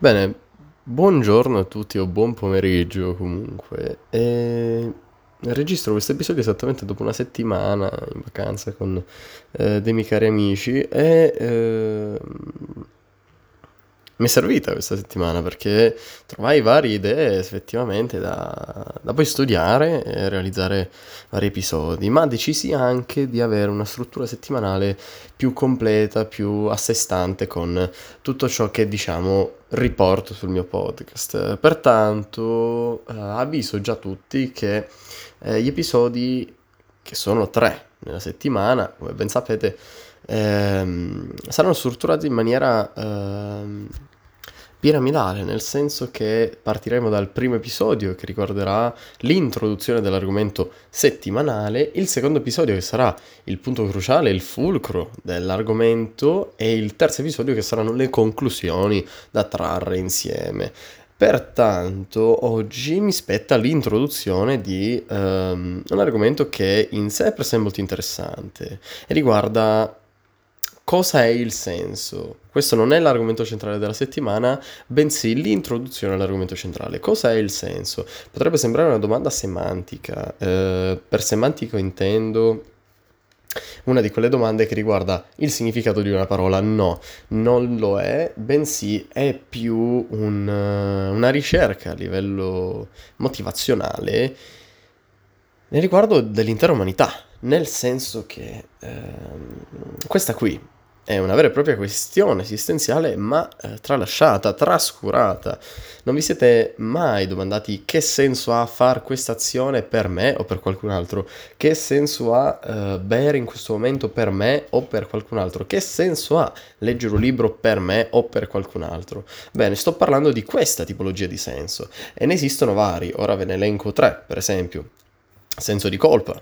Bene, buongiorno a tutti o buon pomeriggio comunque. Registro questo episodio esattamente dopo una settimana in vacanza con dei miei cari amici e mi è servita questa settimana perché trovai varie idee effettivamente da poi studiare e realizzare vari episodi, ma decisi anche di avere una struttura settimanale più completa, più a sé stante con tutto ciò che diciamo riporto sul mio podcast. Pertanto avviso già tutti che gli episodi, che sono 3 nella settimana, come ben sapete, saranno strutturati in maniera piramidale, nel senso che partiremo dal primo episodio che riguarderà l'introduzione dell'argomento settimanale, il secondo episodio che sarà il punto cruciale, il fulcro dell'argomento, e il terzo episodio che saranno le conclusioni da trarre insieme. Pertanto oggi mi spetta l'introduzione di un argomento che in sé è per sé molto interessante e riguarda cosa è il senso. Questo non è l'argomento centrale della settimana, bensì l'introduzione all'argomento centrale. Cosa è il senso? Potrebbe sembrare una domanda semantica. Per semantico intendo una di quelle domande che riguarda il significato di una parola. No, non lo è, bensì è più una ricerca a livello motivazionale nel riguardo dell'intera umanità, nel senso che questa qui è una vera e propria questione esistenziale, ma tralasciata, trascurata. Non vi siete mai domandati che senso ha far questa azione per me o per qualcun altro? Che senso ha bere in questo momento per me o per qualcun altro? Che senso ha leggere un libro per me o per qualcun altro? Bene, sto parlando di questa tipologia di senso e ne esistono vari. Ora ve ne elenco 3, per esempio. Senso di colpa.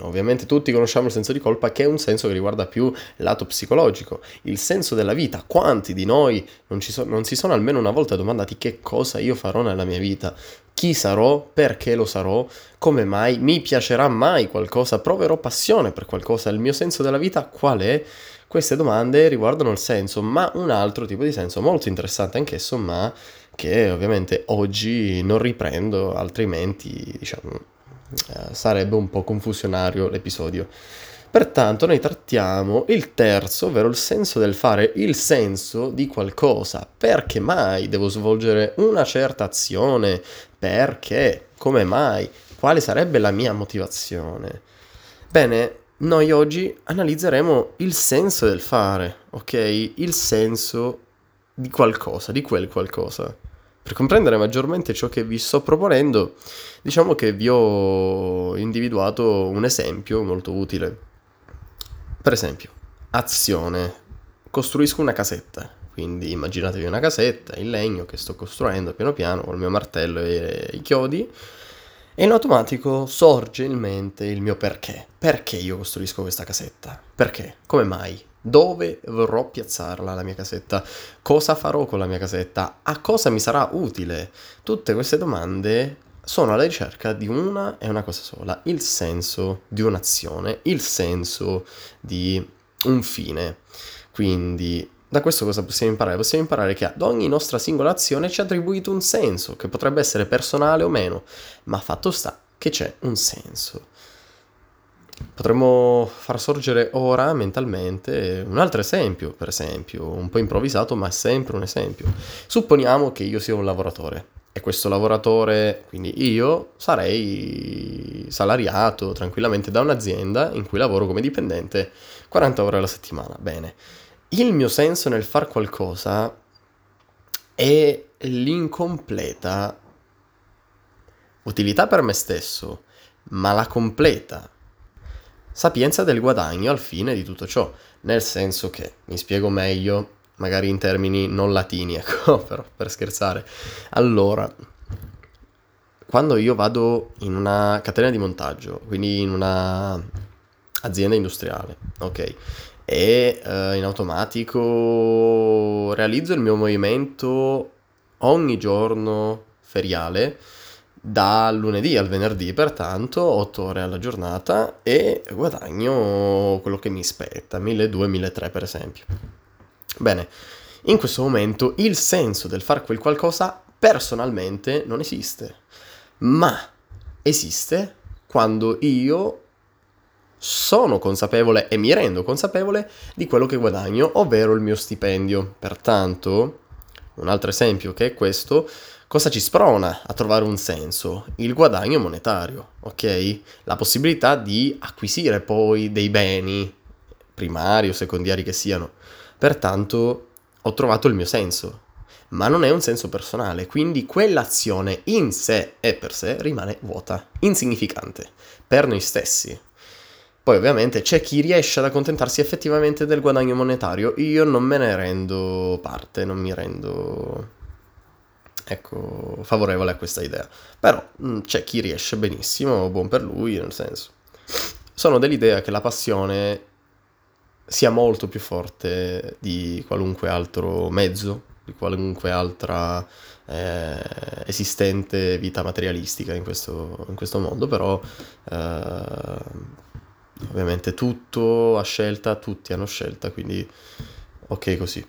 Ovviamente tutti conosciamo il senso di colpa, che è un senso che riguarda più il lato psicologico, il senso della vita. Quanti di noi non si sono almeno una volta domandati che cosa io farò nella mia vita? Chi sarò? Perché lo sarò? Come mai? Mi piacerà mai qualcosa? Proverò passione per qualcosa? Il mio senso della vita qual è? Queste domande riguardano il senso, ma un altro tipo di senso molto interessante anch'esso, ma che ovviamente oggi non riprendo, altrimenti diciamo sarebbe un po' confusionario l'episodio. Pertanto noi trattiamo il terzo, ovvero il senso del fare, il senso di qualcosa. Perché mai devo svolgere una certa azione? Perché? Come mai? Quale sarebbe la mia motivazione? Bene, noi oggi analizzeremo il senso del fare, ok? Il senso di qualcosa, di quel qualcosa. Per comprendere maggiormente ciò che vi sto proponendo, diciamo che vi ho individuato un esempio molto utile. Per esempio, azione. Costruisco una casetta. Quindi immaginatevi una casetta in legno che sto costruendo piano piano col mio martello e i chiodi. E in automatico sorge in mente il mio perché. Perché io costruisco questa casetta? Perché? Come mai? Dove vorrò piazzarla la mia casetta? Cosa farò con la mia casetta? A cosa mi sarà utile? Tutte queste domande sono alla ricerca di una e una cosa sola: il senso di un'azione, il senso di un fine. Quindi da questo cosa possiamo imparare? Possiamo imparare che ad ogni nostra singola azione ci è attribuito un senso, che potrebbe essere personale o meno, ma fatto sta che c'è un senso. Potremmo far sorgere ora mentalmente un altro esempio, per esempio, un po' improvvisato, ma sempre un esempio. Supponiamo che io sia un lavoratore e questo lavoratore, quindi io, sarei salariato tranquillamente da un'azienda in cui lavoro come dipendente 40 ore alla settimana. Bene, il mio senso nel far qualcosa è l'incompleta utilità per me stesso, ma la completa sapienza del guadagno al fine di tutto ciò, nel senso che, mi spiego meglio, magari in termini non latini, ecco, però per scherzare. Allora, quando io vado in una catena di montaggio, quindi in una azienda industriale, ok, e in automatico realizzo il mio movimento ogni giorno feriale, da lunedì al venerdì, pertanto 8 ore alla giornata, e guadagno quello che mi spetta, 1.200-1.300 per esempio. Bene, in questo momento il senso del far quel qualcosa personalmente non esiste, ma esiste quando io sono consapevole e mi rendo consapevole di quello che guadagno, ovvero il mio stipendio. Pertanto, un altro esempio che è questo, cosa ci sprona a trovare un senso? Il guadagno monetario, ok? La possibilità di acquisire poi dei beni, primari o secondari che siano. Pertanto ho trovato il mio senso, ma non è un senso personale, quindi quell'azione in sé e per sé rimane vuota, insignificante, per noi stessi. Poi ovviamente c'è chi riesce ad accontentarsi effettivamente del guadagno monetario, io non me ne rendo parte, non mi rendo, ecco, favorevole a questa idea. Però c'è chi riesce benissimo, buon per lui, nel senso. Sono dell'idea che la passione sia molto più forte di qualunque altro mezzo, di qualunque altra esistente vita materialistica in questo mondo, però... Ovviamente tutto a scelta, tutti hanno scelta, quindi ok così.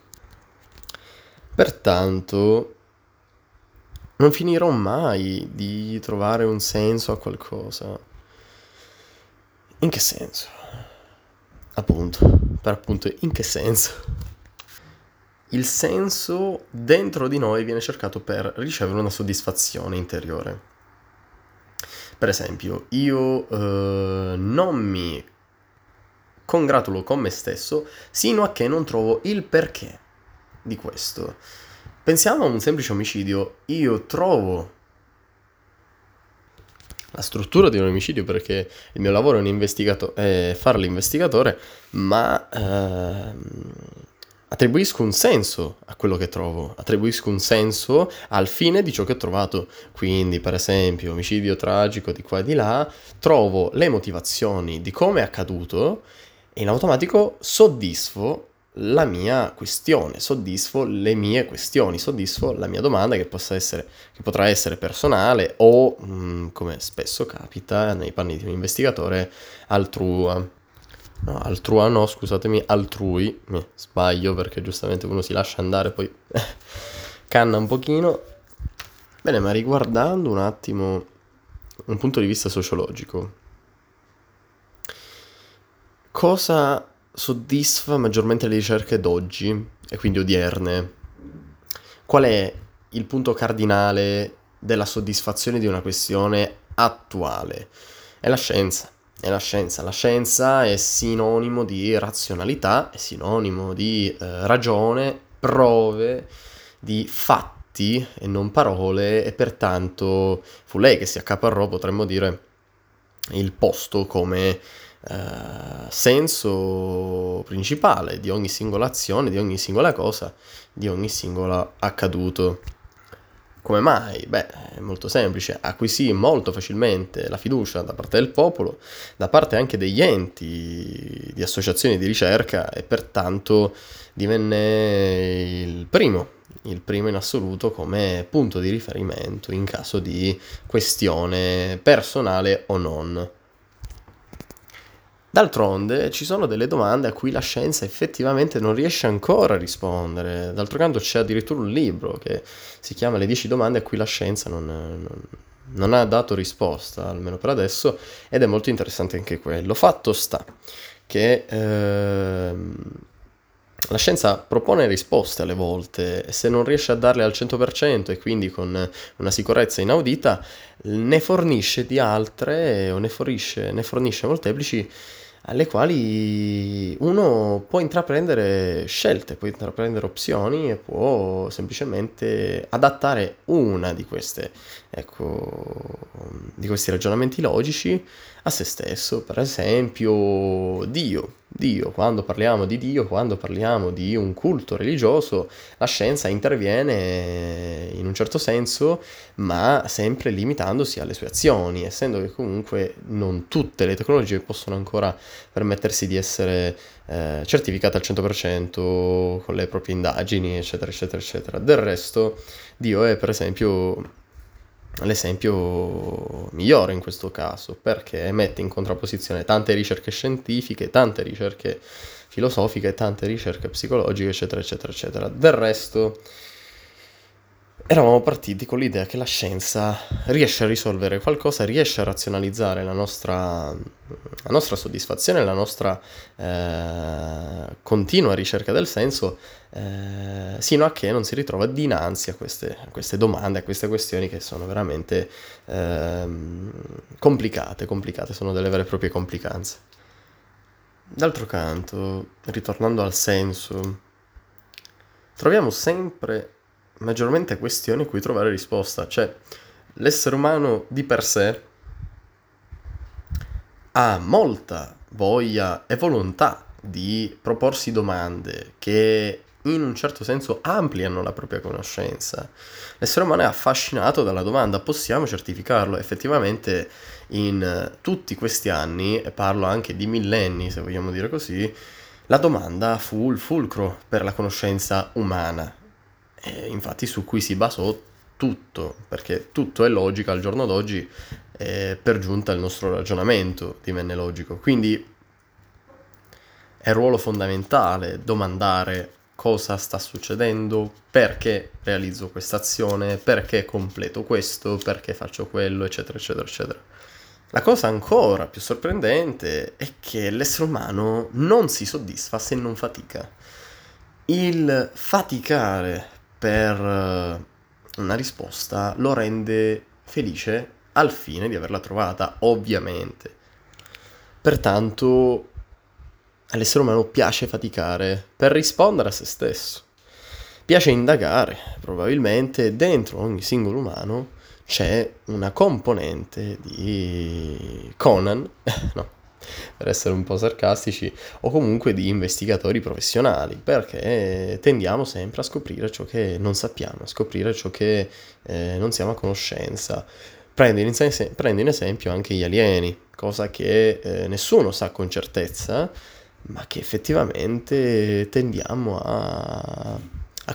Pertanto non finirò mai di trovare un senso a qualcosa. In che senso? Appunto, per appunto, in che senso? Il senso dentro di noi viene cercato per ricevere una soddisfazione interiore. Per esempio, io non mi congratulo con me stesso sino a che non trovo il perché di questo. Pensiamo a un semplice omicidio. Io trovo la struttura di un omicidio perché il mio lavoro è fare l'investigatore, ma attribuisco un senso a quello che trovo, attribuisco un senso al fine di ciò che ho trovato. Quindi, per esempio, omicidio tragico di qua e di là, trovo le motivazioni di come è accaduto e in automatico soddisfo la mia questione, soddisfo le mie questioni, soddisfo la mia domanda che potrà essere personale o, come spesso capita, nei panni di un investigatore, altrui, mi sbaglio perché giustamente uno si lascia andare, poi canna un pochino. Bene, ma riguardando un attimo un punto di vista sociologico, cosa soddisfa maggiormente le ricerche d'oggi e quindi odierne? Qual è il punto cardinale della soddisfazione di una questione attuale? È la scienza. La scienza è sinonimo di razionalità, è sinonimo di ragione, prove, di fatti e non parole, e pertanto fu lei che si accaparrò, potremmo dire, il posto come senso principale di ogni singola azione, di ogni singola cosa, di ogni singolo accaduto. Come mai? Beh, è molto semplice. Acquisì molto facilmente la fiducia da parte del popolo, da parte anche degli enti di associazioni di ricerca, e pertanto divenne il primo in assoluto come punto di riferimento in caso di questione personale o non. D'altronde ci sono delle domande a cui la scienza effettivamente non riesce ancora a rispondere. D'altro canto c'è addirittura un libro che si chiama Le 10 domande a cui la scienza non ha dato risposta, almeno per adesso, ed è molto interessante anche quello. Fatto sta che la scienza propone risposte alle volte, e se non riesce a darle al 100% e quindi con una sicurezza inaudita, ne fornisce di altre o ne fornisce molteplici, alle quali uno può intraprendere scelte, può intraprendere opzioni e può semplicemente adattare una di queste, ecco, di questi ragionamenti logici a se stesso. Per esempio Dio, quando parliamo di Dio, quando parliamo di un culto religioso, la scienza interviene in un certo senso, ma sempre limitandosi alle sue azioni, essendo che comunque non tutte le tecnologie possono ancora permettersi di essere certificate al 100% con le proprie indagini, eccetera eccetera eccetera. Del resto Dio è, per esempio, l'esempio migliore in questo caso, perché mette in contrapposizione tante ricerche scientifiche, tante ricerche filosofiche, tante ricerche psicologiche, eccetera, eccetera, eccetera. Del resto, eravamo partiti con l'idea che la scienza riesce a risolvere qualcosa, riesce a razionalizzare la nostra soddisfazione, la nostra continua ricerca del senso, sino a che non si ritrova dinanzi a queste domande, a queste questioni che sono veramente complicate, sono delle vere e proprie complicanze. D'altro canto, ritornando al senso, troviamo sempre maggiormente questioni a cui trovare risposta, cioè l'essere umano di per sé ha molta voglia e volontà di proporsi domande che in un certo senso ampliano la propria conoscenza. L'essere umano è affascinato dalla domanda, possiamo certificarlo? Effettivamente in tutti questi anni, e parlo anche di millenni se vogliamo dire così, la domanda fu il fulcro per la conoscenza umana. Infatti su cui si basò tutto, perché tutto è logica al giorno d'oggi, per giunta il nostro ragionamento divenne logico. Quindi è ruolo fondamentale domandare cosa sta succedendo, perché realizzo questa azione, perché completo questo, perché faccio quello, eccetera, eccetera, eccetera. La cosa ancora più sorprendente è che l'essere umano non si soddisfa se non fatica. Il faticare per una risposta lo rende felice al fine di averla trovata, ovviamente. Pertanto all'essere umano piace faticare per rispondere a se stesso. Piace indagare, probabilmente dentro ogni singolo umano c'è una componente di Conan, no, per essere un po' sarcastici, o comunque di investigatori professionali, perché tendiamo sempre a scoprire ciò che non sappiamo, a scoprire ciò che non siamo a conoscenza. Prendo in esempio anche gli alieni, cosa che nessuno sa con certezza, ma che effettivamente tendiamo a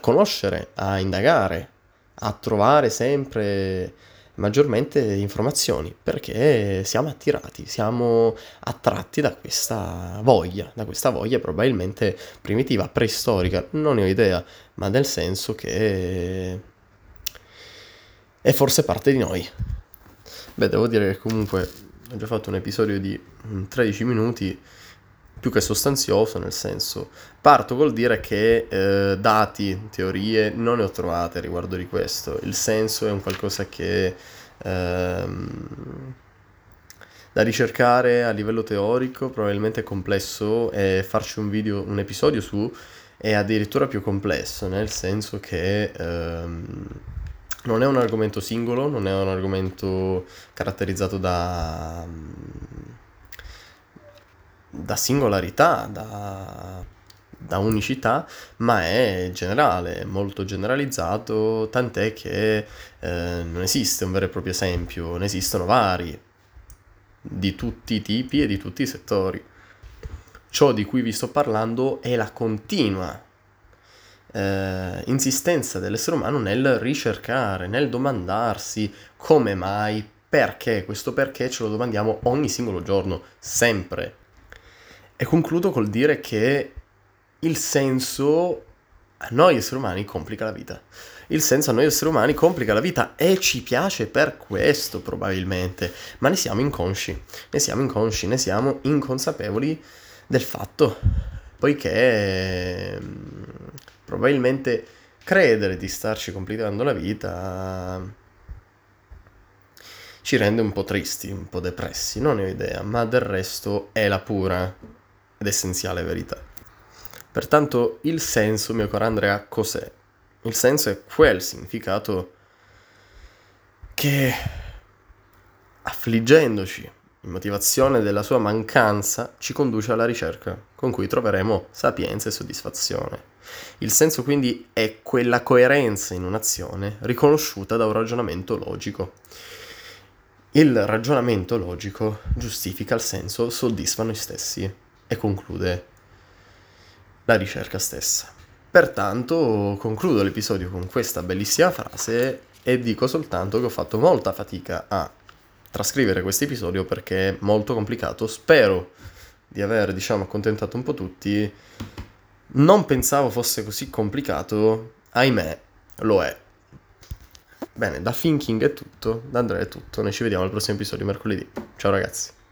conoscere, a indagare, a trovare sempre maggiormente informazioni, perché siamo attirati, siamo attratti da questa voglia probabilmente primitiva, preistorica, non ne ho idea, ma nel senso che è forse parte di noi. Beh, devo dire che comunque ho già fatto un episodio di 13 minuti più che sostanzioso, nel senso parto col dire che dati, teorie non ne ho trovate riguardo di questo. Il senso è un qualcosa che da ricercare a livello teorico probabilmente è complesso, e farci un episodio su è addirittura più complesso, nel senso che non è un argomento singolo, non è un argomento caratterizzato da singolarità, da unicità, ma è generale, molto generalizzato, tant'è che non esiste un vero e proprio esempio, ne esistono vari, di tutti i tipi e di tutti i settori. Ciò di cui vi sto parlando è la continua insistenza dell'essere umano nel ricercare, nel domandarsi come mai, perché, questo perché ce lo domandiamo ogni singolo giorno, sempre. E concludo col dire che il senso a noi esseri umani complica la vita. Il senso a noi esseri umani complica la vita e ci piace per questo probabilmente, ma ne siamo inconsci, ne siamo inconsapevoli del fatto, poiché probabilmente credere di starci complicando la vita ci rende un po' tristi, un po' depressi, non ne ho idea, ma del resto è la pura ed essenziale verità. Pertanto il senso, mio caro Andrea, cos'è? Il senso è quel significato che, affliggendoci in motivazione della sua mancanza, ci conduce alla ricerca, con cui troveremo sapienza e soddisfazione. Il senso quindi è quella coerenza in un'azione riconosciuta da un ragionamento logico. Il ragionamento logico giustifica il senso, soddisfa noi stessi e conclude la ricerca stessa. Pertanto concludo l'episodio con questa bellissima frase e dico soltanto che ho fatto molta fatica a trascrivere questo episodio perché è molto complicato. Spero di aver, accontentato un po' tutti. Non pensavo fosse così complicato, ahimè, lo è. Bene, da Thinking è tutto, da Andrea è tutto, noi ci vediamo al prossimo episodio mercoledì. Ciao ragazzi.